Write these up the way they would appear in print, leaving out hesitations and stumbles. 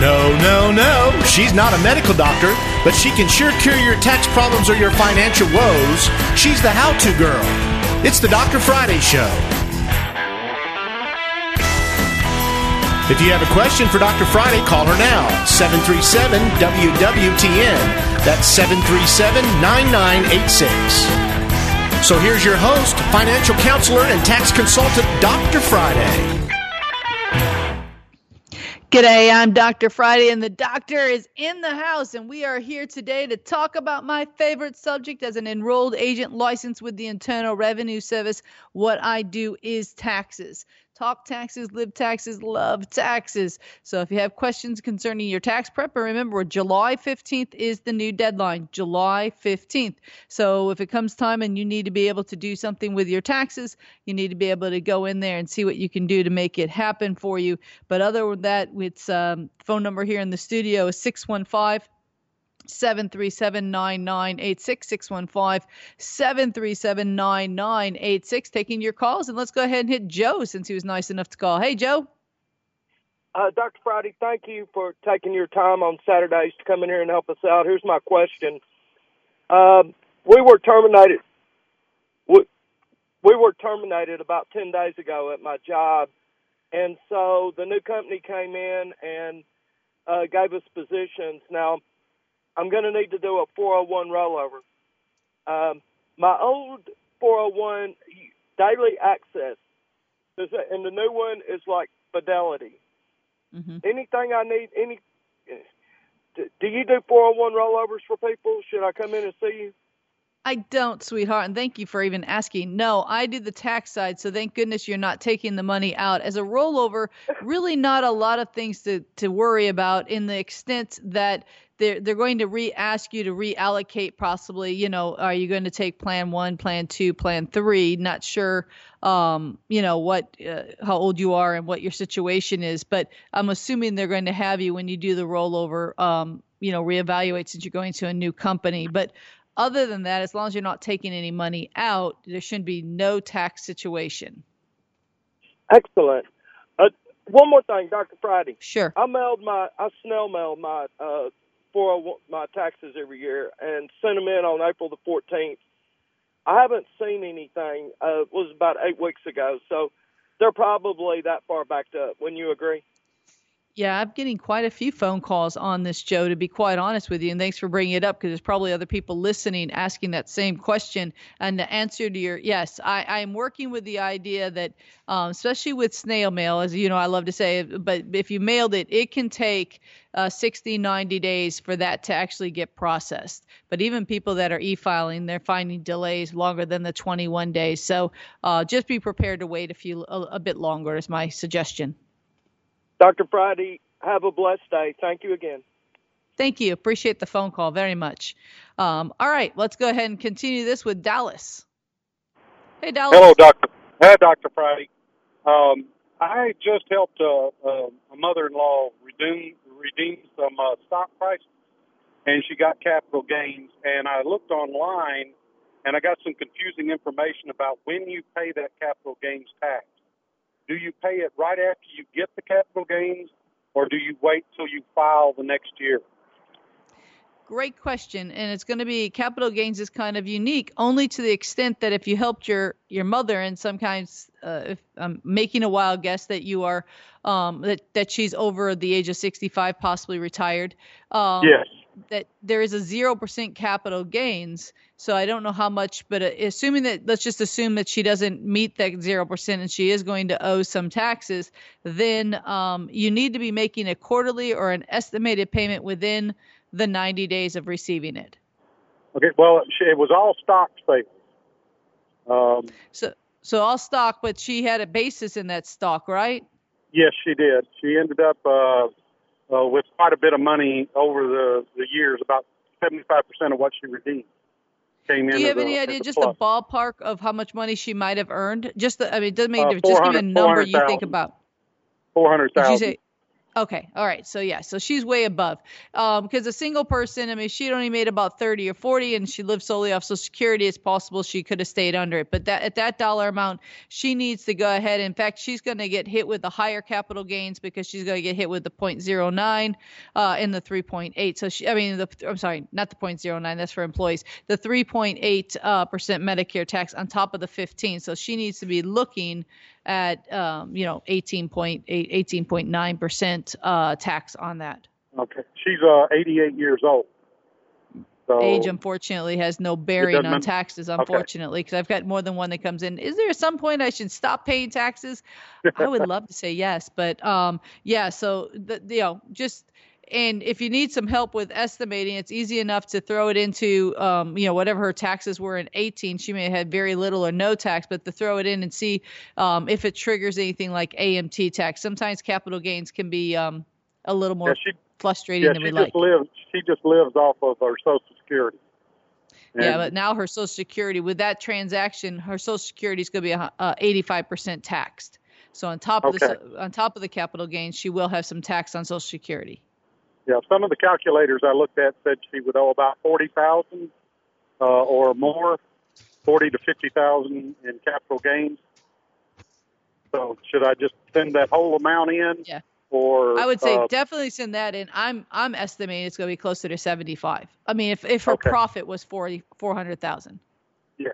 No. She's not a medical doctor, but she can sure cure your tax problems or your financial woes. She's the how-to girl. It's the Dr. Friday Show. If you have a question for Dr. Friday, call her now. 737-WWTN. That's 737-9986. So here's your host, financial counselor and tax consultant, Dr. Friday. G'day, I'm Dr. Friday, and the doctor is in the house, and we are here today to talk about my favorite subject as an enrolled agent licensed with the Internal Revenue Service. What I do is taxes. Talk taxes, live taxes, love taxes. So if you have questions concerning your tax prep, remember July 15th is the new deadline, July 15th. So if it comes time and you need to be able to do something with your taxes, you need to be able to go in there and see what you can do to make it happen for you. But other than that, it's phone number here in the studio is 615 737-9986, 615-737-9986. Taking your calls, and let's go ahead and hit Joe since he was nice enough to call. Hey, Joe. Dr. Friday, thank you for taking your time on Saturdays to come in here and help us out. Here's my question. We were terminated about 10 days ago at my job, and so the new company came in and gave us positions. Now, I'm going to need to do a 401 rollover. My old 401 daily access, and the new one is like Fidelity. Mm-hmm. Anything I need, do you do 401 rollovers for people? Should I come in and see you? I don't, sweetheart, and thank you for even asking. No, I do the tax side, so thank goodness you're not taking the money out. As a rollover, really not a lot of things to worry about in the extent that they're going to re-ask you to reallocate possibly, are you going to take plan 1, plan 2, plan 3? Not sure, what how old you are and what your situation is, but I'm assuming they're going to have you when you do the rollover, reevaluate since you're going to a new company. But other than that, as long as you're not taking any money out, there shouldn't be no tax situation. Excellent. One more thing, Dr. Friday. Sure. I snail mail my 401 my taxes every year and send them in on April the 14th. I haven't seen anything. It was about 8 weeks ago, so they're probably that far backed up. Wouldn't you agree? Yeah, I'm getting quite a few phone calls on this, Joe, to be quite honest with you. And thanks for bringing it up because there's probably other people listening asking that same question. And the answer to your yes, I am working with the idea that especially with snail mail, as you know, I love to say, but if you mailed it, it can take 60, 90 days for that to actually get processed. But even people that are e-filing, they're finding delays longer than the 21 days. So just be prepared to wait a bit longer is my suggestion. Dr. Friday, have a blessed day. Thank you again. Thank you. Appreciate the phone call very much. All right, let's go ahead and continue this with Dallas. Hey, Dallas. Hello, Doctor. Hi, Dr. Friday. I just helped a mother-in-law redeem some stock prices, and she got capital gains. And I looked online, and I got some confusing information about when you pay that capital gains tax. Do you pay it right after you get the capital gains, or do you wait till you file the next year? Great question, and it's going to be capital gains is kind of unique only to the extent that if you helped your mother and sometimes if I'm making a wild guess that you are that she's over the age of 65, possibly retired. Yes. That there is a 0% capital gains. So I don't know how much, but assuming that, let's just assume that she doesn't meet that 0% and she is going to owe some taxes, then you need to be making a quarterly or an estimated payment within the 90 days of receiving it. Okay. Well, it was all stock savings. So all stock, but she had a basis in that stock, right? Yes, she did. She ended up, with quite a bit of money over the years, about 75% of what she redeemed came in. Do you have any idea, just a ballpark of how much money she might have earned? Just, it doesn't make a difference. Just give me a number you think about. 400,000. Okay. All right. So yeah. So she's way above, because a single person, I mean, she only made about 30 or 40 and she lived solely off Social Security. It's possible she could have stayed under it, but that at that dollar amount, she needs to go ahead. In fact, she's going to get hit with the higher capital gains because she's going to get hit with the 0.09, and the 3.8. So she, I mean, I'm sorry, not the 0.09. That's for employees, the 3.8, % Medicare tax on top of the 15. So she needs to be looking at, 18.9% tax on that. Okay. She's 88 years old. So age, unfortunately, has no bearing on taxes, unfortunately, because okay. I've got more than one that comes in. Is there some point I should stop paying taxes? I would love to say yes, but yeah, so, and if you need some help with estimating, it's easy enough to throw it into, whatever her taxes were in 18. She may have had very little or no tax, but to throw it in and see if it triggers anything like AMT tax. Sometimes capital gains can be a little more frustrating than we like. She just lives off of her Social Security. And yeah, but now her Social Security, with that transaction, her Social Security is going to be 85% taxed. So on top of the capital gains, she will have some tax on Social Security. Yeah, some of the calculators I looked at said she would owe about $40,000 or more, $40,000 to $50,000 in capital gains. So should I just send that whole amount in? Yeah, or I would say definitely send that in. I'm estimating it's going to be closer to 75. I mean, if her profit was $400,000. Yeah.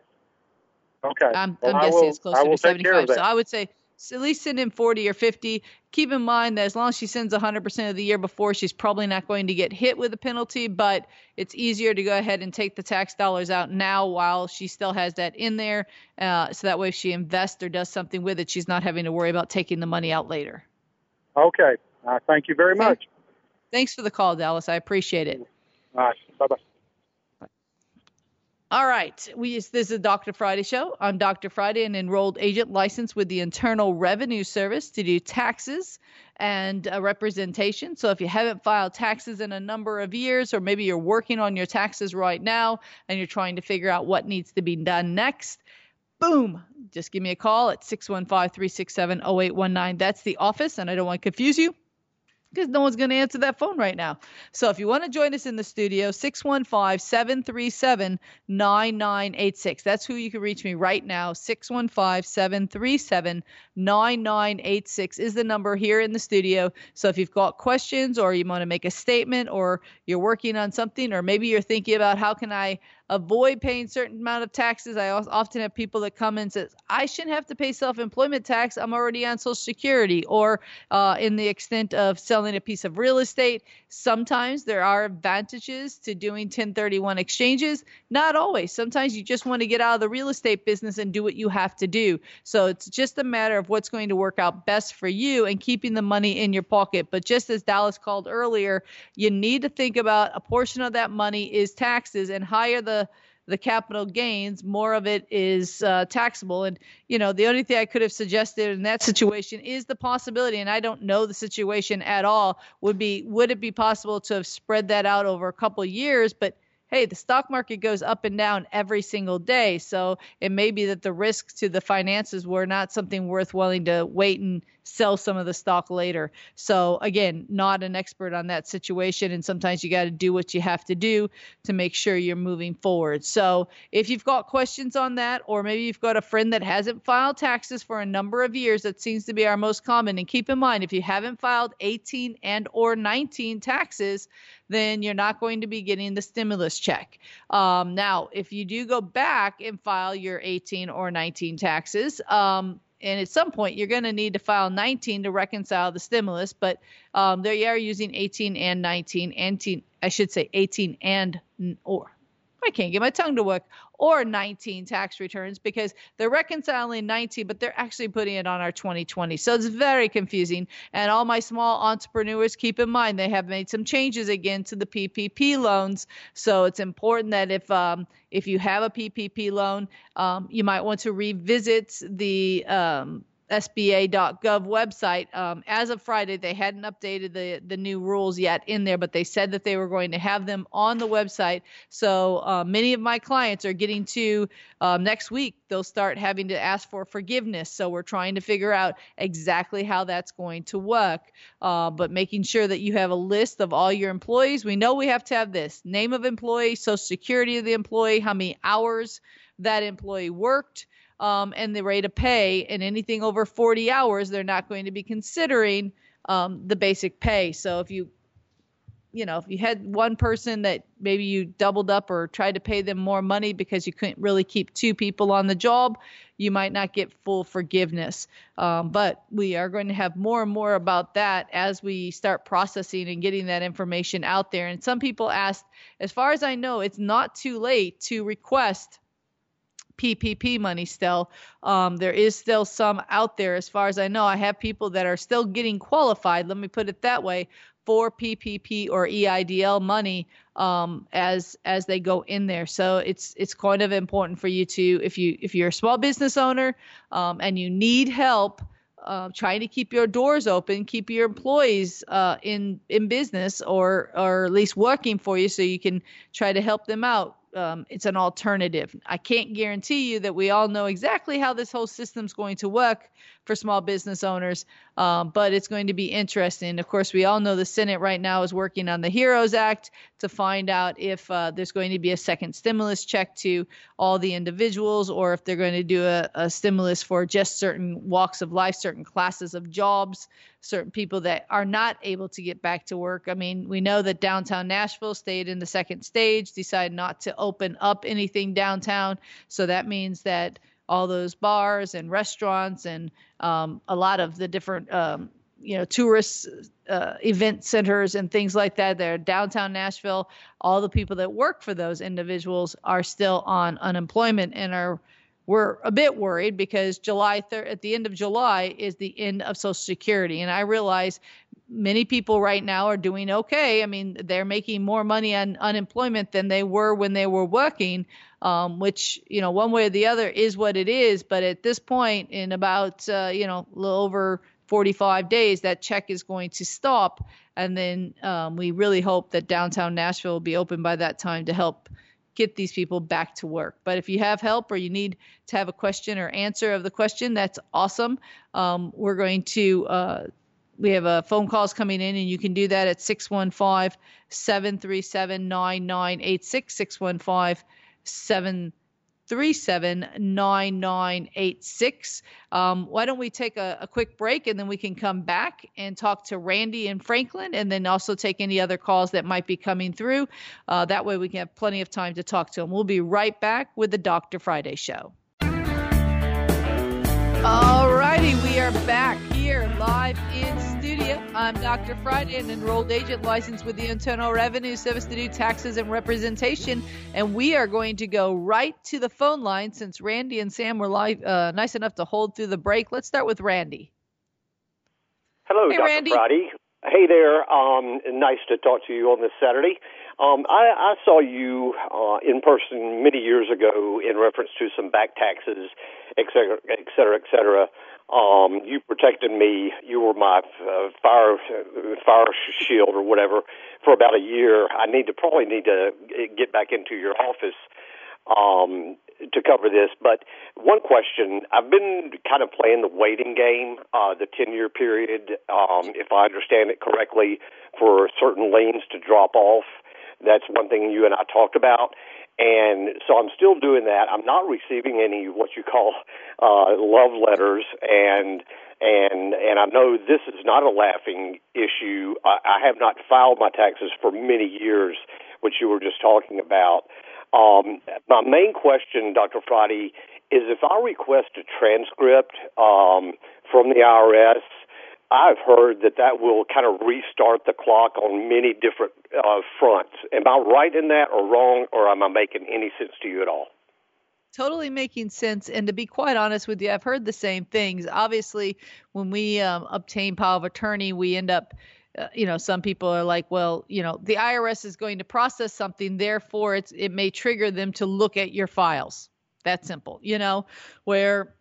Okay. I'm guessing it's closer to 75. So I would say. So at least send in 40 or 50. Keep in mind that as long as she sends 100% of the year before, she's probably not going to get hit with a penalty, but it's easier to go ahead and take the tax dollars out now while she still has that in there. So that way if she invests or does something with it, she's not having to worry about taking the money out later. Okay. Thank you very much. Thanks for the call, Dallas. I appreciate it. All right. Bye-bye. All right. This is the Dr. Friday Show. I'm Dr. Friday, an enrolled agent licensed with the Internal Revenue Service to do taxes and representation. So if you haven't filed taxes in a number of years, or maybe you're working on your taxes right now and you're trying to figure out what needs to be done next, boom, just give me a call at 615-367-0819. That's the office, and I don't want to confuse you, because no one's going to answer that phone right now. So if you want to join us in the studio, 615-737-9986. That's who you can reach me right now. 615-737-9986 is the number here in the studio. So if you've got questions, or you want to make a statement, or you're working on something, or maybe you're thinking about how can I avoid paying certain amount of taxes. I often have people that come in and say, I shouldn't have to pay self-employment tax. I'm already on Social Security, or in the extent of selling a piece of real estate. Sometimes there are advantages to doing 1031 exchanges. Not always. Sometimes you just want to get out of the real estate business and do what you have to do. So it's just a matter of what's going to work out best for you and keeping the money in your pocket. But just as Dallas called earlier, you need to think about a portion of that money is taxes, and higher the capital gains, more of it is taxable. And, the only thing I could have suggested in that situation is the possibility, and I don't know the situation at all, would it be possible to have spread that out over a couple of years? But hey, the stock market goes up and down every single day. So it may be that the risks to the finances were not something worth willing to wait and sell some of the stock later. So again, not an expert on that situation. And sometimes you got to do what you have to do to make sure you're moving forward. So if you've got questions on that, or maybe you've got a friend that hasn't filed taxes for a number of years, that seems to be our most common. And keep in mind, if you haven't filed 18 and or 19 taxes, then you're not going to be getting the stimulus check. Now, if you do go back and file your 18 or 19 taxes, and at some point you're going to need to file 19 to reconcile the stimulus, but they are using 18 and 19, I should say 18 and or. I can't get my tongue to work, or 19 tax returns, because they're reconciling 19, but they're actually putting it on our 2020. So it's very confusing. And all my small entrepreneurs, keep in mind, they have made some changes again to the PPP loans. So it's important that if you have a PPP loan, you might want to revisit the SBA.gov website. As of Friday, they hadn't updated the new rules yet in there, but they said that they were going to have them on the website. So many of my clients are getting to next week, they'll start having to ask for forgiveness. So we're trying to figure out exactly how that's going to work, but making sure that you have a list of all your employees. We know we have to have this: name of employee, Social Security of the employee, how many hours that employee worked, and the rate of pay, and anything over 40 hours, they're not going to be considering the basic pay. So if you had one person that maybe you doubled up or tried to pay them more money because you couldn't really keep two people on the job, you might not get full forgiveness. But we are going to have more and more about that as we start processing and getting that information out there. And some people asked, as far as I know, it's not too late to request PPP money still. There is still some out there. As far as I know, I have people that are still getting qualified, let me put it that way, for PPP or EIDL money as they go in there. So it's kind of important for you to, if you're a small business owner and you need help trying to keep your doors open, keep your employees in business or at least working for you so you can try to help them out. It's an alternative. I can't guarantee you that we all know exactly how this whole system's going to work for small business owners, but it's going to be interesting. Of course, we all know the Senate right now is working on the HEROES Act to find out if there's going to be a second stimulus check to all the individuals, or if they're going to do a stimulus for just certain walks of life, certain classes of jobs, certain people that are not able to get back to work. I mean, we know that downtown Nashville stayed in the second stage, decided not to open up anything downtown. So that means that all those bars and restaurants and a lot of the different, tourist event centers and things like that, they're downtown Nashville. All the people that work for those individuals are still on unemployment and we're a bit worried because at the end of July is the end of Social Security. And I realize many people right now are doing okay. I mean, they're making more money on unemployment than they were when they were working, which, one way or the other is what it is. But at this point, in about, a little over 45 days, that check is going to stop. And then we really hope that downtown Nashville will be open by that time to help get these people back to work. But if you have help or you need to have a question or answer of the question, that's awesome. We're going to, we have phone calls coming in, and you can do that at 615-737-9986, 615-737-9986. Why don't we take a quick break, and then we can come back and talk to Randy and Franklin, and then also take any other calls that might be coming through. That way we can have plenty of time to talk to them. We'll be right back with the Dr. Friday Show. All righty, we are back here live in studio. I'm Dr. Friday, an enrolled agent licensed with the Internal Revenue Service to do taxes and representation. And we are going to go right to the phone line since Randy and Sam were live, nice enough to hold through the break. Let's start with Randy. Hello, hey, Dr. Randy. Friday. Hey there. Nice to talk to you on this Saturday. I saw you in person many years ago in reference to some back taxes, et cetera, et cetera, et cetera. You protected me. You were my fire shield or whatever for about a year. I need to get back into your office to cover this. But one question, I've been kind of playing the waiting game, the 10-year period, if I understand it correctly, for certain liens to drop off. That's one thing you and I talked about. And so I'm still doing that. I'm not receiving any what you call love letters, and I know this is not a laughing issue. I have not filed my taxes for many years, which you were just talking about. My main question, Dr. Friday, is if I request a transcript from the IRS, I've heard that will kind of restart the clock on many different fronts. Am I right in that or wrong, or am I making any sense to you at all? Totally making sense. And to be quite honest with you, I've heard the same things. Obviously, when we obtain power of attorney, we end up, some people are like, well, the IRS is going to process something. Therefore, it may trigger them to look at your files. That simple, where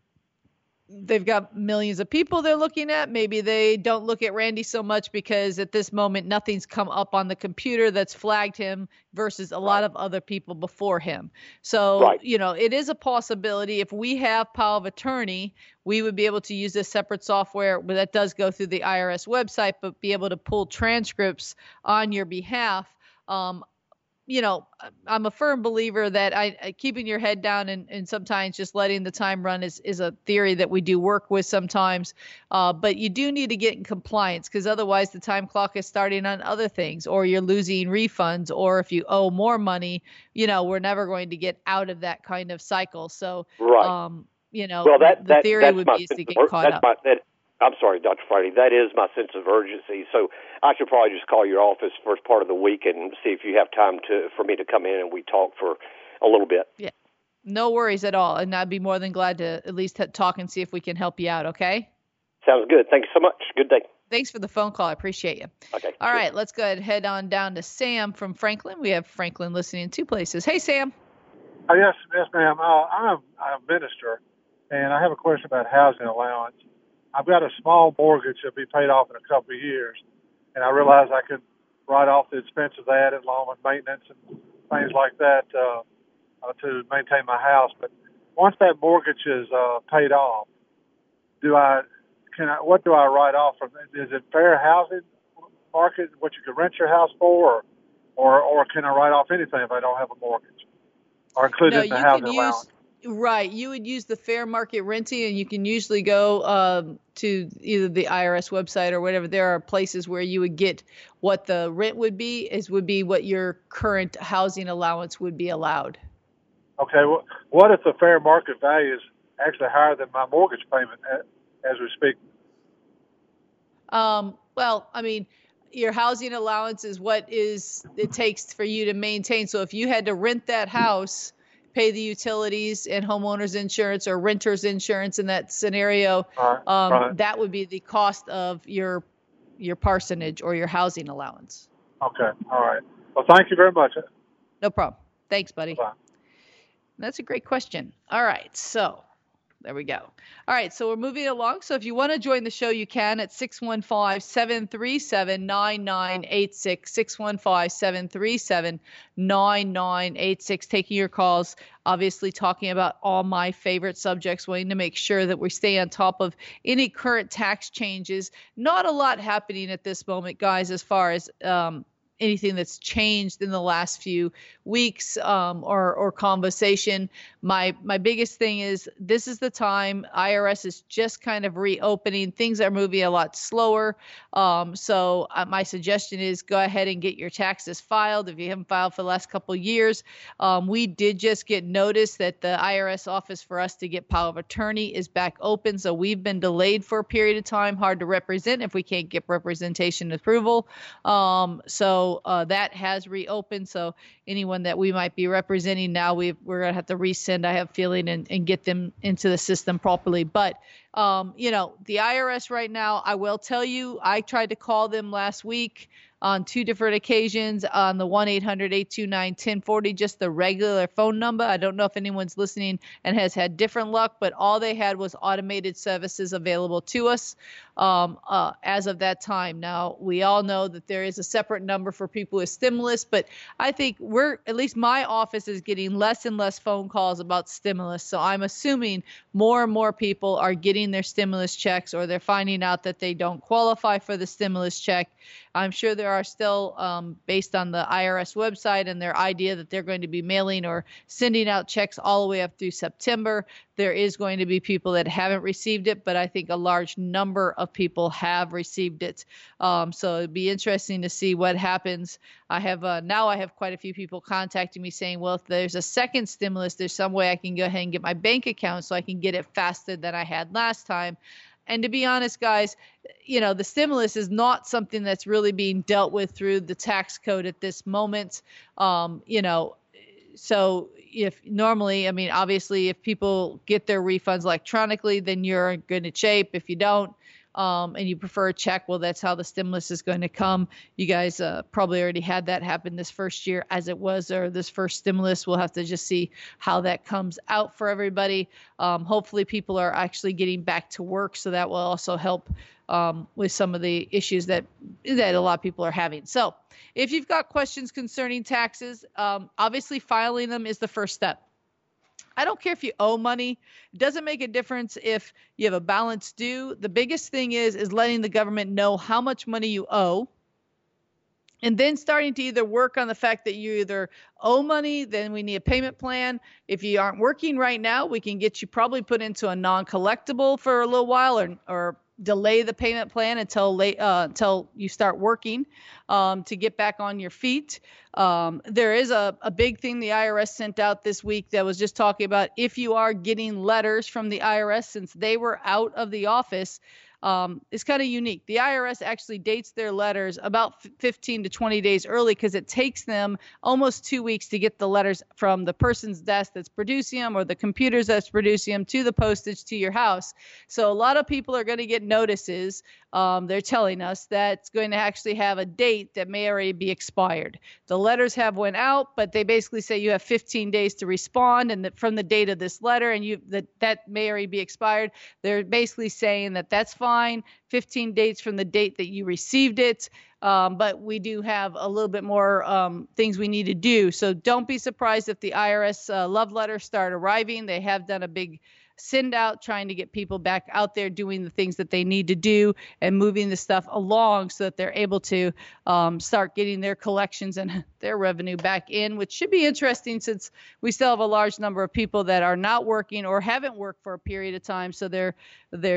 they've got millions of people they're looking at. Maybe they don't look at Randy so much because at this moment, nothing's come up on the computer that's flagged him versus a lot of other people before him. So, you know, it is a possibility. If we have power of attorney, we would be able to use this separate software that does go through the IRS website, but be able to pull transcripts on your behalf. You know, I'm a firm believer that keeping your head down and sometimes just letting the time run is a theory that we do work with sometimes. But you do need to get in compliance because otherwise the time clock is starting on other things or you're losing refunds or if you owe more money, you know, we're never going to get out of that kind of cycle. So, you know, well, the theory would be to get caught up. I'm sorry, Dr. Friday, that is my sense of urgency. So I should probably just call your office first part of the week and see if you have time for me to come in and we talk for a little bit. Yeah, no worries at all. And I'd be more than glad to at least talk and see if we can help you out, okay? Sounds good. Thanks so much. Good day. Thanks for the phone call. I appreciate you. Okay. All right, let's go ahead and head on down to Sam from Franklin. We have Franklin listening in two places. Hey, Sam. Oh, yes, ma'am. I'm a minister, and I have a question about housing allowance. I've got a small mortgage that'll be paid off in a couple of years, and I realized I could write off the expense of that along with maintenance and things like that to maintain my house. But once that mortgage is paid off, what do I write off from? Is it fair housing market, what you could rent your house for, or can I write off anything if I don't have a mortgage, or include it in the housing allowance? Right. You would use the fair market renting, and you can usually go to either the IRS website or whatever. There are places where you would get what the rent would be what your current housing allowance would be allowed. Okay. Well, what if the fair market value is actually higher than my mortgage payment as we speak? Well, I mean, your housing allowance is what it takes for you to maintain. So if you had to rent that house, pay the utilities and homeowners insurance or renters insurance in that scenario, that would be the cost of your parsonage or your housing allowance. Okay. All right. Well, thank you very much. No problem. Thanks, buddy. Bye. That's a great question. All right. So there we go. All right. So we're moving along. So if you want to join the show, you can at 615-737-9986, 615-737-9986. Taking your calls, obviously talking about all my favorite subjects, wanting to make sure that we stay on top of any current tax changes. Not a lot happening at this moment, guys, as far as anything that's changed in the last few weeks or conversation. My biggest thing is this is the time IRS is just kind of reopening. Things are moving a lot slower. So my suggestion is go ahead and get your taxes filed. If you haven't filed for the last couple of years, we did just get notice that the IRS office for us to get power of attorney is back open. So we've been delayed for a period of time, hard to represent if we can't get representation approval. So that has reopened. So anyone that we might be representing now, we're going to have to resend, I have a feeling, and get them into the system properly. But, you know, the IRS right now, I will tell you, I tried to call them last week on two different occasions on the 1-800-829-1040, just the regular phone number. I don't know if anyone's listening and has had different luck, but all they had was automated services available to us as of that time. Now, we all know that there is a separate number for people with stimulus, but I think at least my office is getting less and less phone calls about stimulus. So I'm assuming more and more people are getting their stimulus checks or they're finding out that they don't qualify for the stimulus check. I'm sure there are still, based on the IRS website and their idea that they're going to be mailing or sending out checks all the way up through September, there is going to be people that haven't received it, but I think a large number of people have received it. So it'd be interesting to see what happens. I have quite a few people contacting me saying, well, if there's a second stimulus, there's some way I can go ahead and get my bank account so I can get it faster than I had last time. And to be honest, guys, you know, the stimulus is not something that's really being dealt with through the tax code at this moment. You know, so if normally, I mean, obviously, if people get their refunds electronically, then you're in good shape. If you don't, and you prefer a check, well, that's how the stimulus is going to come. You guys probably already had that happen this first year as it was, or this first stimulus. We'll have to just see how that comes out for everybody. Hopefully people are actually getting back to work, so that will also help with some of the issues that a lot of people are having. So if you've got questions concerning taxes, obviously filing them is the first step. I don't care if you owe money. It doesn't make a difference if you have a balance due. The biggest thing is letting the government know how much money you owe, and then starting to either work on the fact that you either owe money, then we need a payment plan. If you aren't working right now, we can get you probably put into a non-collectible for a little while, or delay the payment plan until you start working to get back on your feet. There is a big thing the IRS sent out this week that was just talking about if you are getting letters from the IRS since they were out of the office. It's kind of unique. The IRS actually dates their letters about 15 to 20 days early, because it takes them almost 2 weeks to get the letters from the person's desk that's producing them, or the computers that's producing them, to the postage to your house. So a lot of people are going to get notices. They're telling us that's going to actually have a date that may already be expired. The letters have went out, but they basically say you have 15 days to respond, and from the date of this letter, and that may already be expired. They're basically saying that's fine, 15 days from the date that you received it. But we do have a little bit more things we need to do. So don't be surprised if the IRS love letters start arriving. They have done a big send out trying to get people back out there doing the things that they need to do and moving the stuff along so that they're able to start getting their collections and their revenue back in, which should be interesting since we still have a large number of people that are not working or haven't worked for a period of time. So their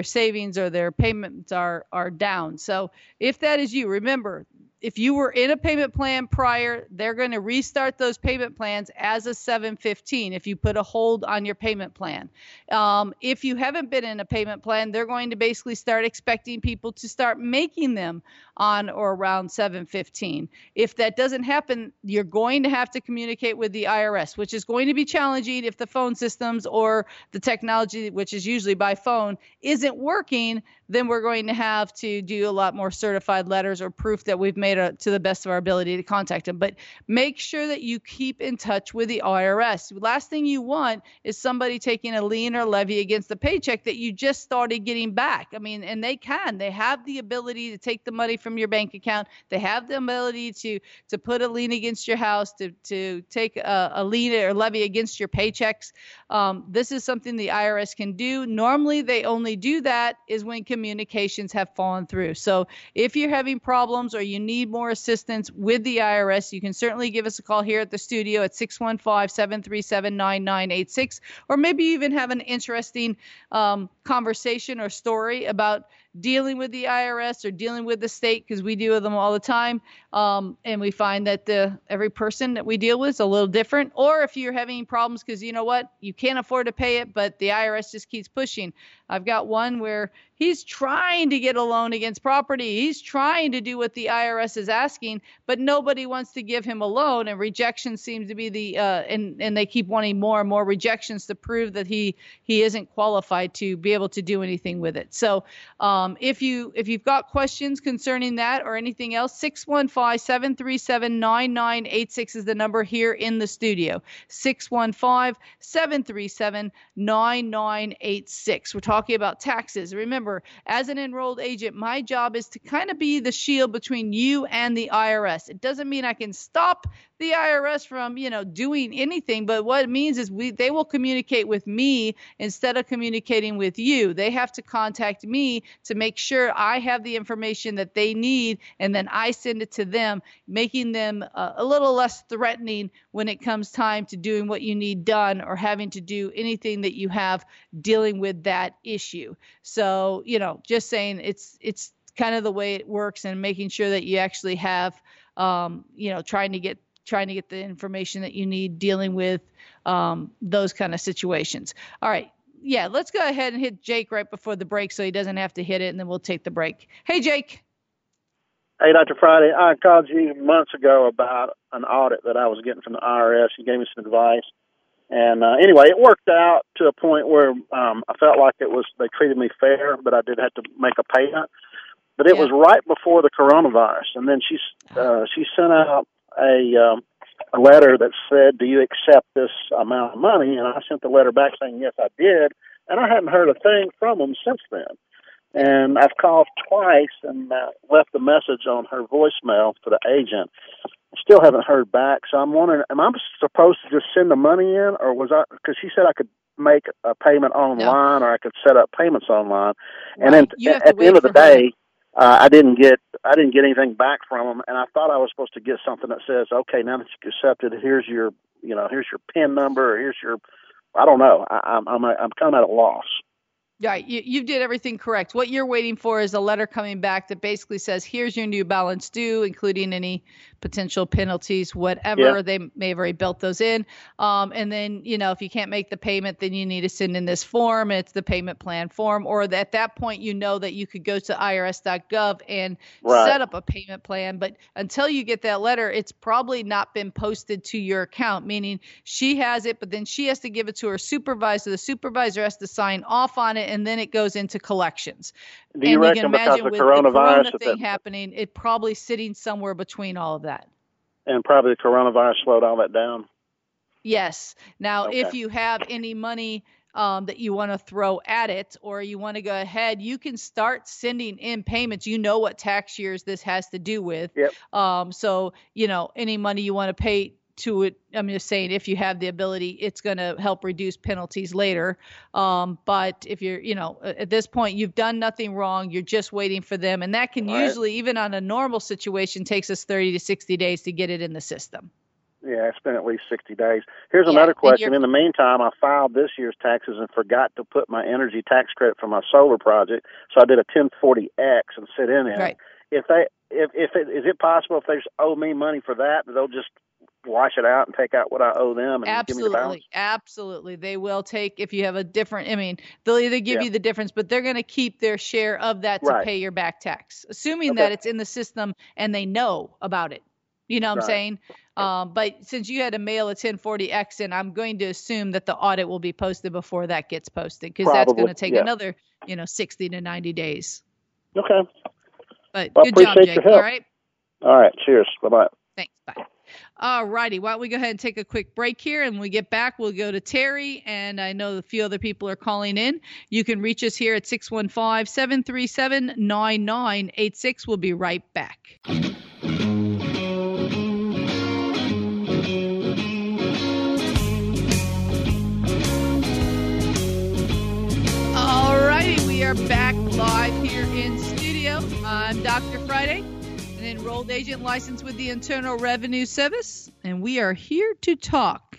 savings or their payments are down. So if that is you, remember, if you were in a payment plan prior, they're going to restart those payment plans as a 7/15 if you put a hold on your payment plan. If you haven't been in a payment plan, they're going to basically start expecting people to start making them on or around 7/15. If that doesn't happen, you're going to have to communicate with the IRS, which is going to be challenging if the phone systems or the technology, which is usually by phone, isn't working. Then we're going to have to do a lot more certified letters or proof that we've made to the best of our ability to contact them. But make sure that you keep in touch with the IRS. The last thing you want is somebody taking a lien or levy against the paycheck that you just started getting back. I mean, and they have the ability to take the money from your bank account. They have the ability to put a lien against your house, to take a lien or levy against your paychecks. This is something the IRS can do. Normally, they only do that is when communications have fallen through. So if you're having problems or you need more assistance with the IRS, you can certainly give us a call here at the studio at 615-737-9986, or maybe even have an interesting conversation or story about dealing with the IRS or dealing with the state, because we deal with them all the time. And we find that every person that we deal with is a little different. Or if you're having problems because you know what, you can't afford to pay it, but the IRS just keeps pushing. I've got one where he's trying to get a loan against property. He's trying to do what the IRS is asking, but nobody wants to give him a loan, and rejection seems to be and they keep wanting more and more rejections to prove that he isn't qualified to be able to do anything with it. So, if you've got questions concerning that or anything else, 615-737-9986 is the number here in the studio. 615-737-9986. We're talking about taxes. Remember, as an enrolled agent, my job is to kind of be the shield between you and the IRS. It doesn't mean I can stop the IRS from, doing anything, but what it means is they will communicate with me instead of communicating with you. They have to contact me to make sure I have the information that they need, and then I send it to them, making them a little less threatening when it comes time to doing what you need done or having to do anything that you have dealing with that issue. So, just saying it's kind of the way it works, and making sure that you actually have, trying to get the information that you need dealing with those kind of situations. All right. Yeah, let's go ahead and hit Jake right before the break so he doesn't have to hit it, and then we'll take the break. Hey, Jake. Hey, Dr. Friday. I called you months ago about an audit that I was getting from the IRS. You gave me some advice. And anyway, it worked out to a point where I felt like it was they treated me fair, but I did have to make a payment. But it was right before the coronavirus, and then she sent out a letter that said, "Do you accept this amount of money?" And I sent the letter back saying, "Yes, I did." And I hadn't heard a thing from them since then. And I've called twice and left a message on her voicemail for the agent. Still haven't heard back, so I'm wondering, am I supposed to just send the money in, or was I? Because she said I could make a payment online, or I could set up payments online. Right. And then at the end of the day, I didn't get anything back from them, and I thought I was supposed to get something that says, "Okay, now that you accepted, here's your PIN number, or here's your," I don't know. I'm kind of at a loss. Yeah, you did everything correct. What you're waiting for is a letter coming back that basically says, here's your new balance due, including any potential penalties, whatever. Yeah. They may have already built those in. And then, if you can't make the payment, then you need to send in this form. It's the payment plan form. Or at that point, that you could go to irs.gov and set up a payment plan. But until you get that letter, it's probably not been posted to your account, meaning she has it, but then she has to give it to her supervisor. The supervisor has to sign off on it. And then it goes into collections. Do you reckon because of the coronavirus thing happening, it probably sitting somewhere between all of that? And probably the coronavirus slowed all that down? Yes. Now, if you have any money that you want to throw at it, or you want to go ahead, you can start sending in payments. What tax years this has to do with. Yep. So, any money you want to pay to it, I'm just saying, if you have the ability, it's going to help reduce penalties later. But if you're, at this point, you've done nothing wrong. You're just waiting for them. And that can usually, even on a normal situation, takes us 30 to 60 days to get it in the system. Yeah, it's been at least 60 days. Here's another question. In the meantime, I filed this year's taxes and forgot to put my energy tax credit for my solar project. So I did a 1040X and sit in it. Right. Is it possible if they just owe me money for that, they'll just wash it out and take out what I owe them and give me the balance? Absolutely. They will take, if you have a different, they'll either give you the difference, but they're going to keep their share of that to pay your back tax, assuming that it's in the system and they know about it. You know what I'm saying? But since you had to mail a 1040X in, I'm going to assume that the audit will be posted before that gets posted, because that's going to take another, 60 to 90 days. Okay. But well, good job, Jake. All right. All right. Cheers. Bye-bye. Thanks. Bye. All righty. Why don't we go ahead and take a quick break here, and when we get back, we'll go to Terry, and I know a few other people are calling in. You can reach us here at 615-737-9986. We'll be right back. All righty. We are back live here in studio. I'm Dr. Friday, an enrolled agent licensed with the Internal Revenue Service, and we are here to talk.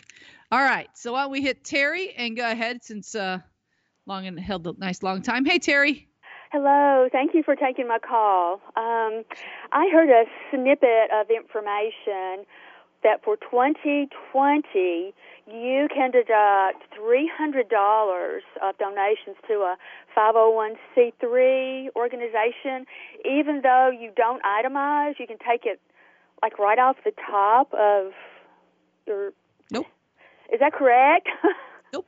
All right, so why don't we hit Terry and go ahead, since long and held a nice long time. Hey, Terry. Hello. Thank you for taking my call. I heard a snippet of information that for 2020, you can deduct $300 of donations to a 501c3 organization. Even though you don't itemize, you can take it like right off the top of your... Nope. Is that correct? Nope.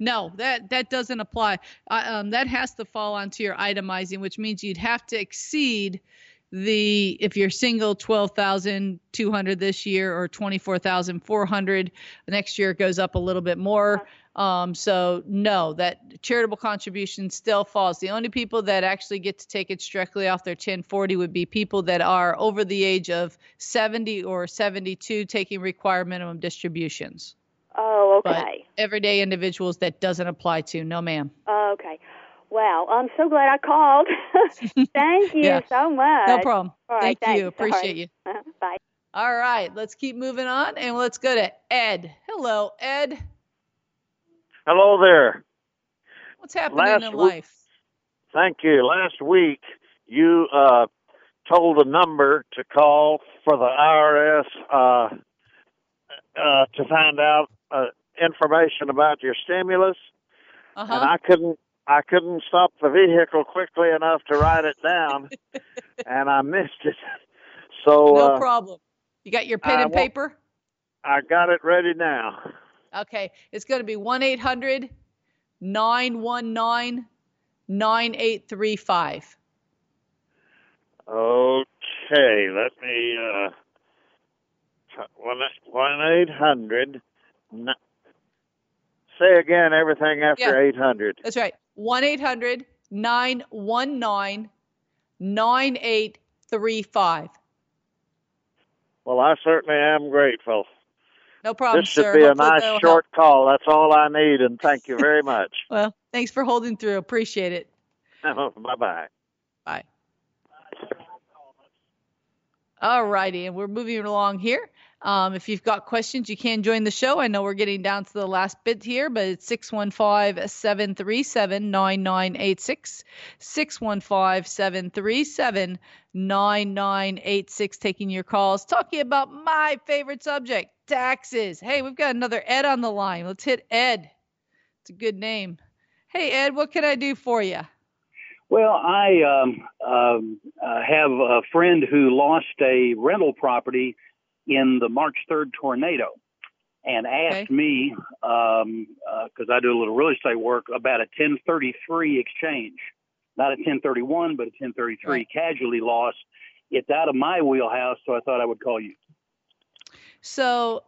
No, that doesn't apply. That has to fall onto your itemizing, which means you'd have to exceed... if you're single, 12,200 this year, or 24,400 next year, it goes up a little bit more. So no, that charitable contribution still falls. The only people that actually get to take it strictly off their 1040 would be people that are over the age of 70 or 72 taking required minimum distributions. Oh, okay. But everyday individuals, that doesn't apply to. No, ma'am. Okay. Wow, I'm so glad I called. Thank you so much. No problem. All right, thank you. Appreciate you. Bye. All right, let's keep moving on, and let's go to Ed. Hello, Ed. Hello there. What's happening in life? Thank you. Last week, you told a number to call for the IRS to find out information about your stimulus, and I couldn't stop the vehicle quickly enough to write it down, and I missed it. So no problem. You got your pen and paper? I got it ready now. Okay. It's going to be 1-800-919-9835. Okay. Let me, 1-800. Say again everything after 800. That's right. 1-800-919-9835. Well, I certainly am grateful. No problem, sir. This should be a nice short call. That's all I need, and thank you very much. Well, thanks for holding through. Appreciate it. Bye-bye. Bye. All righty, and we're moving along here. If you've got questions, you can join the show. I know we're getting down to the last bit here, but it's 615-737-9986, 615-737-9986, taking your calls, talking about my favorite subject, taxes. Hey, we've got another Ed on the line. Let's hit Ed. It's a good name. Hey, Ed, what can I do for you? Well, I have a friend who lost a rental property in the March 3rd tornado and asked me, because I do a little real estate work, about a 1033 exchange. Not a 1031, but a 1033 casualty loss. It's out of my wheelhouse, so I thought I would call you. So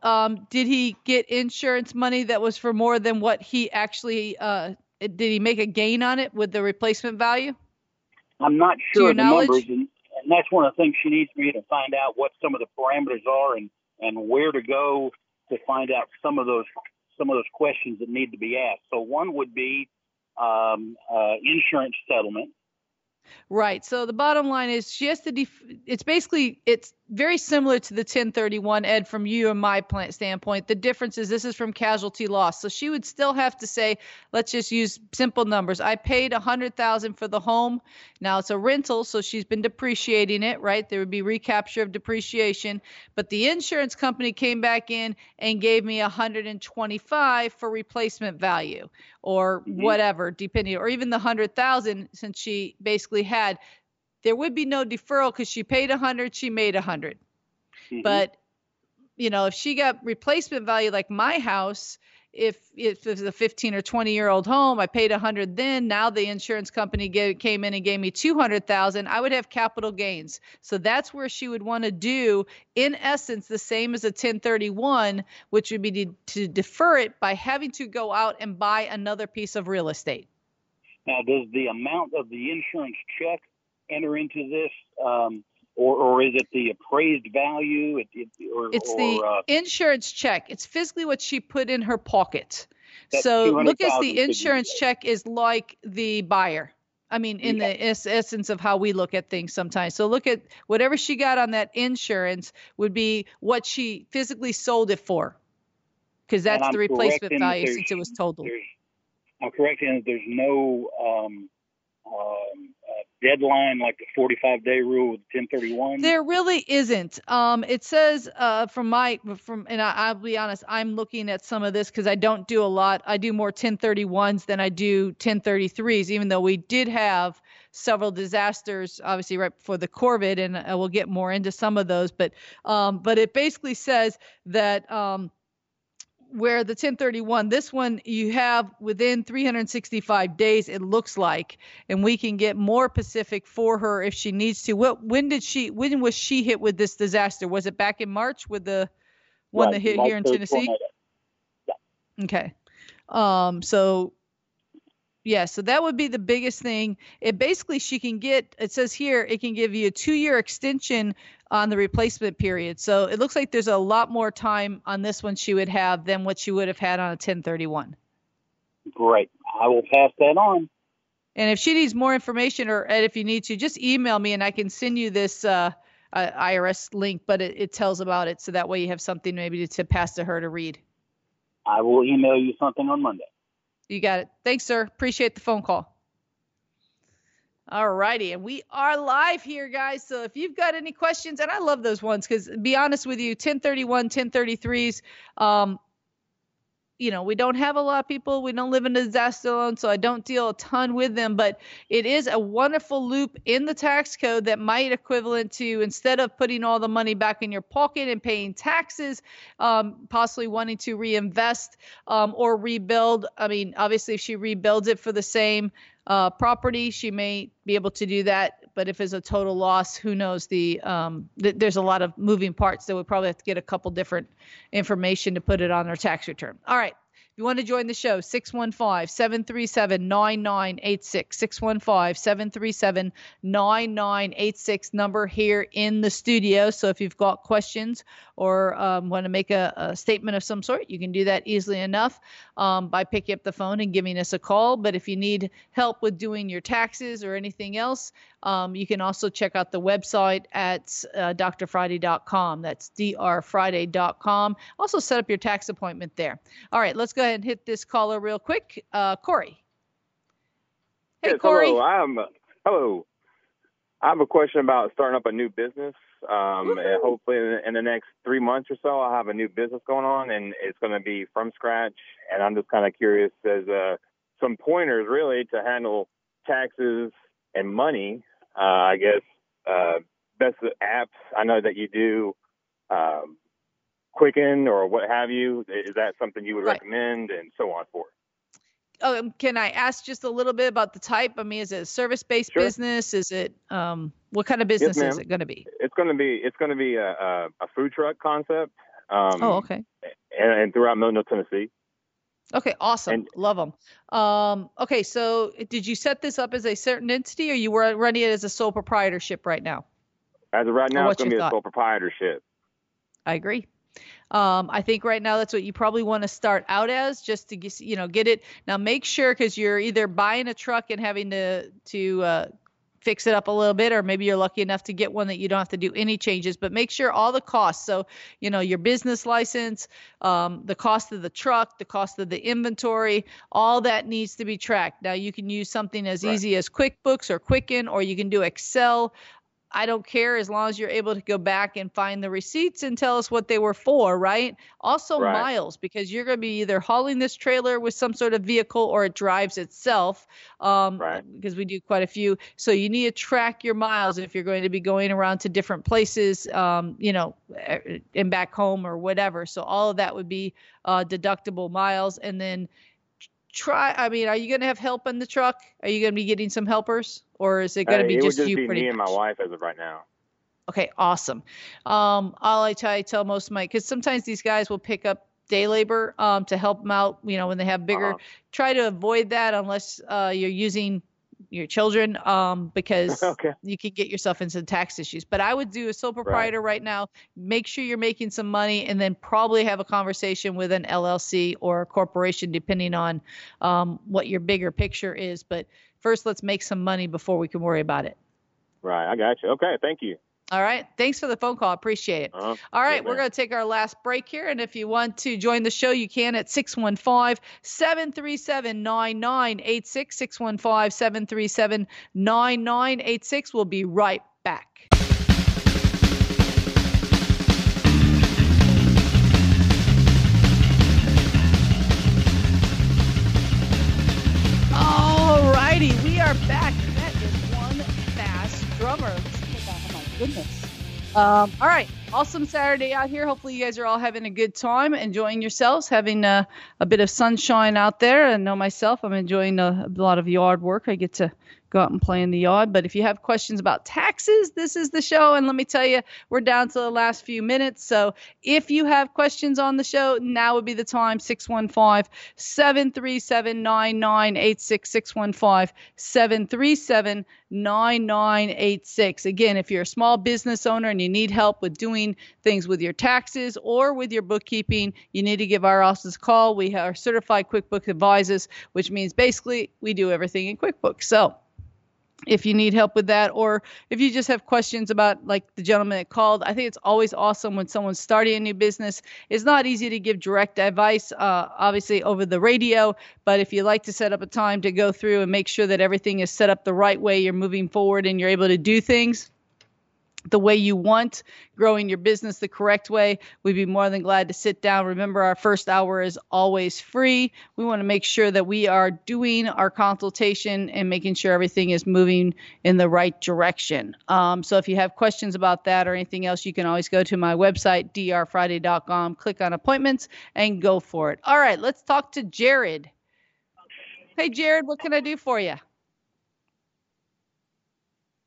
did he get insurance money that was for more than what he actually did he make a gain on it with the replacement value? I'm not sure of the numbers. And that's one of the things she needs me to find out what some of the parameters are and where to go to find out some of those questions that need to be asked. So one would be insurance settlement. Right. So the bottom line is she has to it's very similar to the 1031, Ed, from you and my standpoint. The difference is this is from casualty loss. So she would still have to say, let's just use simple numbers. I paid $100,000 for the home. Now it's a rental, so she's been depreciating it, right? There would be recapture of depreciation, but the insurance company came back in and gave me $125 for replacement value or whatever, depending, or even the $100,000 since she basically had. There would be no deferral because she paid $100, she made $100. Mm-hmm. But, you know, if she got replacement value like my house, if it was a 15 or 20-year-old home, I paid $100 then. Now the insurance company came in and gave me $200,000. I would have capital gains. So that's where she would want to do, in essence, the same as a 1031, which would be to defer it by having to go out and buy another piece of real estate. Now, does the amount of the insurance check enter into this, or is it the appraised value? It's the insurance check. It's physically what she put in her pocket. So look at the insurance check is like the buyer. I mean, in the essence of how we look at things sometimes. So look at whatever she got on that insurance would be what she physically sold it for, because that's the replacement value since it was totaled. I'm correct in that there's no deadline like the 45-day rule with 1031? There really isn't. It says I'll be honest, I'm looking at some of this because I don't do a lot. I do more 1031s than I do 1033s, even though we did have several disasters, obviously right before the COVID, and we'll get more into some of those. But it basically says that where the 1031, this one you have within 365 days, it looks like, and we can get more specific for her if she needs to. When was she hit with this disaster? Was it back in March with the one that hit here in Tennessee? Yeah. Okay. So that would be the biggest thing. It says here, it can give you a 2-year extension on the replacement period. So it looks like there's a lot more time on this one she would have than what she would have had on a 1031. Great. I will pass that on. And if she needs more information, or Ed, if you need to, just email me and I can send you this IRS link, but it tells about it. So that way you have something maybe to pass to her to read. I will email you something on Monday. You got it. Thanks, sir. Appreciate the phone call. All righty. And we are live here, guys. So if you've got any questions, and I love those ones because, to be honest with you, 1031, 1033s, you know, we don't have a lot of people. We don't live in a disaster zone, so I don't deal a ton with them. But it is a wonderful loop in the tax code that might equivalent to, instead of putting all the money back in your pocket and paying taxes, possibly wanting to reinvest or rebuild. I mean, obviously, if she rebuilds it for the same property, she may be able to do that. But if it's a total loss, who knows? There's a lot of moving parts, so we probably have to get a couple different information to put it on our tax return. All right. If you want to join the show, 615-737-9986, 615-737-9986 number here in the studio. So if you've got questions or want to make a statement of some sort, you can do that easily enough by picking up the phone and giving us a call. But if you need help with doing your taxes or anything else, you can also check out the website at drfriday.com. That's drfriday.com. Also set up your tax appointment there. All right, let's go ahead and hit this caller real quick. Corey. Hey, yes, Corey. Hello. I have a question about starting up a new business. And hopefully in the next 3 months or so, I'll have a new business going on, and it's going to be from scratch. And I'm just kind of curious as some pointers, really, to handle taxes and money. I guess best apps. I know that you do Quicken or what have you. Is that something you would recommend, and so on for? Can I ask just a little bit about the type? I mean, is it a service-based business? Is it what kind of business is it going to be? It's going to be a food truck concept. Okay. And throughout Middle Tennessee. Okay, awesome. Love them. Okay, so did you set this up as a certain entity, or you were running it as a sole proprietorship right now? As of right now, it's going to be a sole proprietorship. I agree. I think right now that's what you probably want to start out as, just to get it. Now make sure, because you're either buying a truck and having to fix it up a little bit, or maybe you're lucky enough to get one that you don't have to do any changes, but make sure all the costs. So, your business license, the cost of the truck, the cost of the inventory, all that needs to be tracked. Now you can use something as easy as QuickBooks or Quicken, or you can do Excel. I don't care, as long as you're able to go back and find the receipts and tell us what they were for, right? Also miles, because you're going to be either hauling this trailer with some sort of vehicle or it drives itself, because we do quite a few. So you need to track your miles if you're going to be going around to different places, and back home or whatever. So all of that would be deductible miles. And then are you going to have help in the truck? Are you going to be getting some helpers? Or is it going to be just you? It would just be me and my wife as of right now. Okay, awesome. All I tell most of my, because sometimes these guys will pick up day labor to help them out, when they have bigger. Try to avoid that unless you're using your children, because you could get yourself into tax issues. But I would do a sole proprietor right now. Make sure you're making some money, and then probably have a conversation with an LLC or a corporation, depending on what your bigger picture is. But first, let's make some money before we can worry about it. Right. I got you. Okay. Thank you. All right. Thanks for the phone call. Appreciate it. All right. We're going to take our last break here. And if you want to join the show, you can at 615-737-9986, 615-737-9986. We'll be right back. We are back. That is one fast drummer. Oh my goodness. All right. Awesome Saturday out here. Hopefully you guys are all having a good time, enjoying yourselves, having a bit of sunshine out there. I know myself, I'm enjoying a lot of yard work. I get to go out and play in the yard. But if you have questions about taxes, this is the show. And let me tell you, we're down to the last few minutes. So if you have questions on the show, now would be the time. 615-737-9986, 615-737-9986. Again, if you're a small business owner and you need help with doing things with your taxes or with your bookkeeping, you need to give our office a call. We are certified QuickBooks advisors, which means basically we do everything in QuickBooks. So if you need help with that, or if you just have questions about, like the gentleman that called, I think it's always awesome when someone's starting a new business. It's not easy to give direct advice, obviously, over the radio, but if you like to set up a time to go through and make sure that everything is set up the right way, you're moving forward and you're able to do things, the way you want, growing your business the correct way. We'd be more than glad to sit down. Remember, our first hour is always free. We want to make sure that we are doing our consultation and making sure everything is moving in the right direction. So if you have questions about that or anything else, you can always go to my website, drfriday.com, click on appointments, and go for it. All right, let's talk to Jared. Hey, Jared, what can I do for you?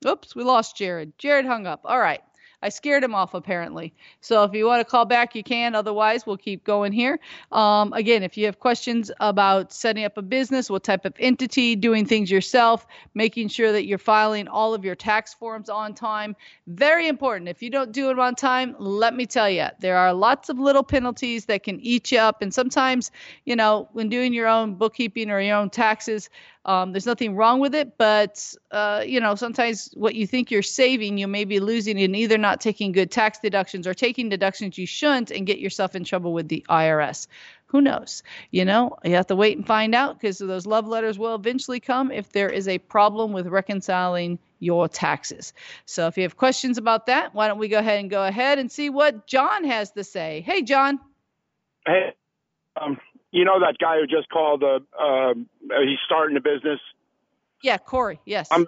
Oops, we lost Jared. Jared hung up. All right. I scared him off, apparently. So if you want to call back, you can. Otherwise, we'll keep going here. Again, if you have questions about setting up a business, what type of entity, doing things yourself, making sure that you're filing all of your tax forms on time, very important. If you don't do it on time, let me tell you, there are lots of little penalties that can eat you up. And sometimes, you know, when doing your own bookkeeping or your own taxes, there's nothing wrong with it, but, you know, sometimes what you think you're saving, you may be losing in either not taking good tax deductions or taking deductions you shouldn't and get yourself in trouble with the IRS. Who knows? You know, you have to wait and find out because those love letters will eventually come if there is a problem with reconciling your taxes. So if you have questions about that, why don't we go ahead and see what John has to say. Hey, John. Hey, you know that guy who just called? He's starting a business. Yeah, Corey. Yes. I'm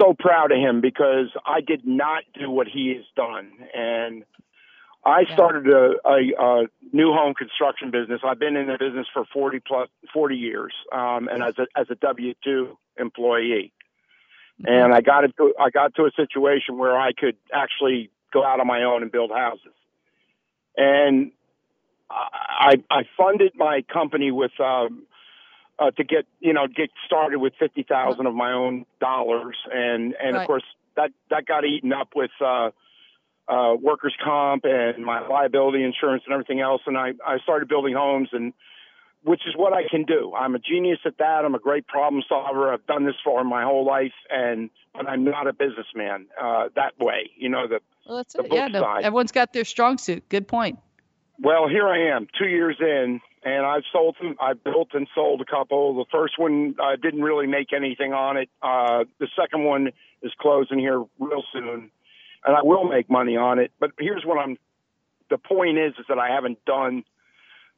so proud of him because I did not do what he has done, and I started a new home construction business. I've been in the business for 40 years, and as a W-2 employee, mm-hmm. and I got to a situation where I could actually go out on my own and build houses, and I funded my company with to get started with $50,000 of my own dollars, and right. Of course that got eaten up with workers' comp and my liability insurance and everything else, and I started building homes, and which is what I can do. I'm a genius at that. I'm a great problem solver. I've done this for my whole life, but I'm not a businessman that way. You know the book side. No, everyone's got their strong suit. Good point. Well, here I am, 2 years in, and I've built and sold a couple. The first one, I didn't really make anything on it. The second one is closing here real soon, and I will make money on it. But here's what the point is that I haven't done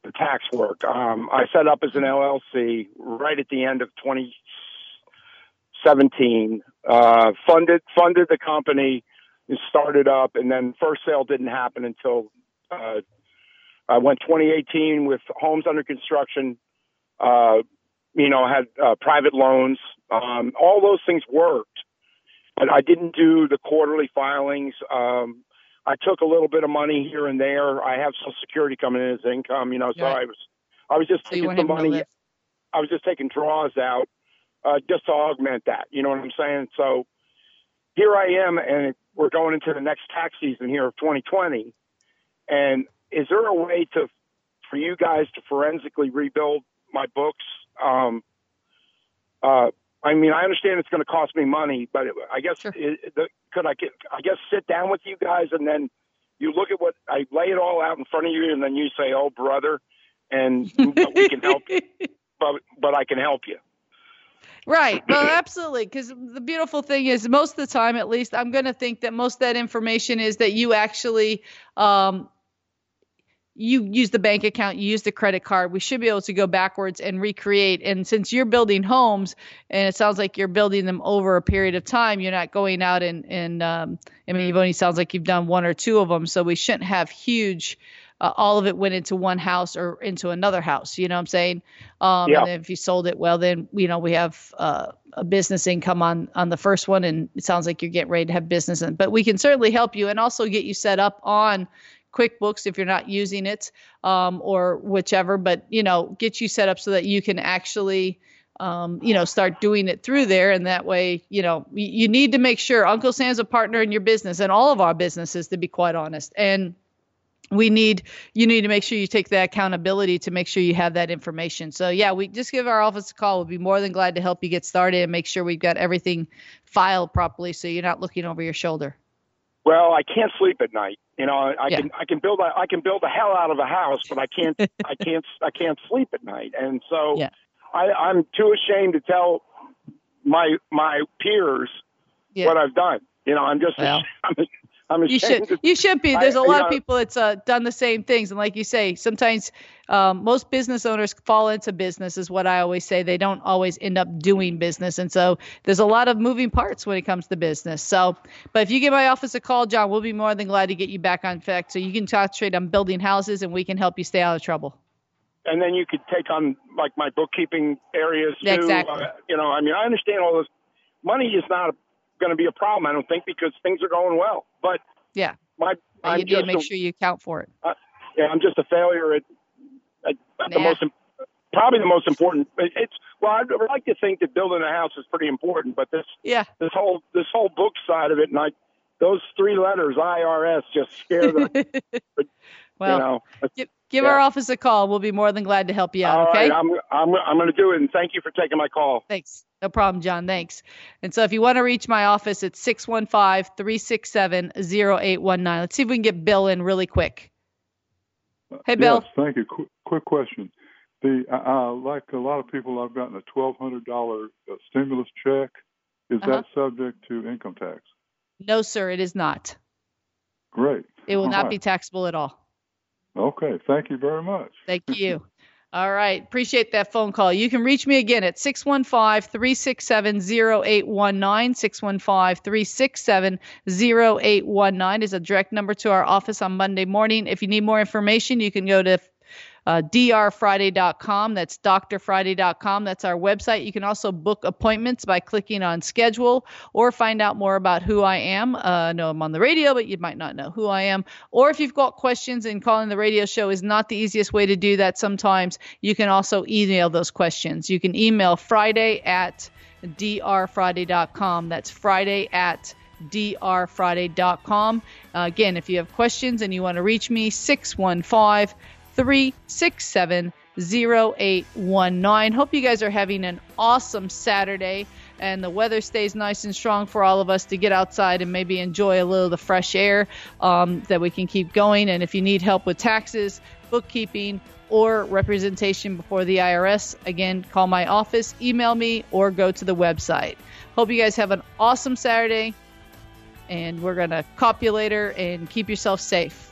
the tax work. I set up as an LLC right at the end of 2017, funded the company, and started up, and then first sale didn't happen until I went 2018 with homes under construction, had private loans. All those things worked, but I didn't do the quarterly filings. I took a little bit of money here and there. I have Social Security coming in as income, so right. I was just taking the money. I was just taking draws out just to augment that. You know what I'm saying? So here I am, and we're going into the next tax season here of 2020, and is there a way for you guys to forensically rebuild my books? I mean, I understand it's going to cost me money, but I guess sure. could I sit down with you guys and then you look at what I lay it all out in front of you, and then you say, "Oh, brother," and we can help you, but I can help you. Right. Well, absolutely. Because the beautiful thing is most of the time, at least, I'm going to think that most of that information is that you actually you use the bank account, you use the credit card. We should be able to go backwards and recreate. And since you're building homes, and it sounds like you're building them over a period of time, you're not going out you've only sounds like you've done one or two of them. So we shouldn't have huge, all of it went into one house or into another house. You know what I'm saying? Yeah. And if you sold it, well, then, we have a business income on the first one. And it sounds like you're getting ready to have business. But we can certainly help you and also get you set up on QuickBooks if you're not using it or whichever, but, get you set up so that you can actually, start doing it through there. And that way, you need to make sure Uncle Sam's a partner in your business and all of our businesses, to be quite honest. And you need to make sure you take the accountability to make sure you have that information. So we just give our office a call. We'll be more than glad to help you get started and make sure we've got everything filed properly so you're not looking over your shoulder. Well, I can't sleep at night. I can build the hell out of a house, but I can't sleep at night. And so I'm too ashamed to tell my peers what I've done. I'm just I'm ashamed. You should be. There's a lot of people that's done the same things. And like you say, sometimes most business owners fall into business is what I always say. They don't always end up doing business. And so there's a lot of moving parts when it comes to business. So, but if you give my office a call, John, we'll be more than glad to get you back on track. So you can concentrate on building houses and we can help you stay out of trouble. And then you could take on like my bookkeeping areas too. Exactly. I understand all this. Money is not going to be a problem, I don't think, because things are going well. But yeah, you need to make sure you account for it. I'm just a failure at probably the most important. I'd like to think that building a house is pretty important, but this whole book side of it, and those three letters IRS just scare them. Give our office a call. We'll be more than glad to help you out. All right. I'm going to do it. And thank you for taking my call. Thanks. No problem, John. Thanks. And so if you want to reach my office, it's 615-367-0819. Let's see if we can get Bill in really quick. Hey, Bill. Yes, thank you. Quick question. Like a lot of people, I've gotten a $1,200 stimulus check. Is that subject to income tax? No, sir, it is not. Great. It will not be taxable at all. Okay. Thank you very much. Thank you. All right. Appreciate that phone call. You can reach me again at 615-367-0819. 615-367-0819 is a direct number to our office on Monday morning. If you need more information, you can go to drfriday.com. That's drfriday.com. That's our website. You can also book appointments by clicking on schedule or find out more about who I am. I know I'm on the radio, but you might not know who I am. Or if you've got questions and calling the radio show is not the easiest way to do that sometimes, you can also email those questions. You can email friday@drfriday.com. That's friday@drfriday.com. Again, if you have questions and you want to reach me, 615-367-0819. Hope you guys are having an awesome Saturday and the weather stays nice and strong for all of us to get outside and maybe enjoy a little of the fresh air that we can keep going. And if you need help with taxes, bookkeeping, or representation before the IRS, again, call my office, email me, or go to the website. Hope you guys have an awesome Saturday, and we're going to copulate and keep yourself safe.